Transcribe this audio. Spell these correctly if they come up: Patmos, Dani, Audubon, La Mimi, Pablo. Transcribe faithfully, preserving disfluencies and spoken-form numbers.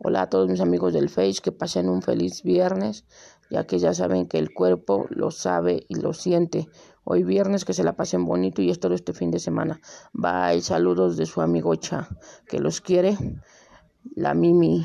Hola a todos mis amigos del Face, que pasen un feliz viernes, ya que ya saben que el cuerpo lo sabe y lo siente. Hoy viernes, que se la pasen bonito y es todo este fin de semana. Bye, saludos de su amigo Cha, que los quiere, La Mimi.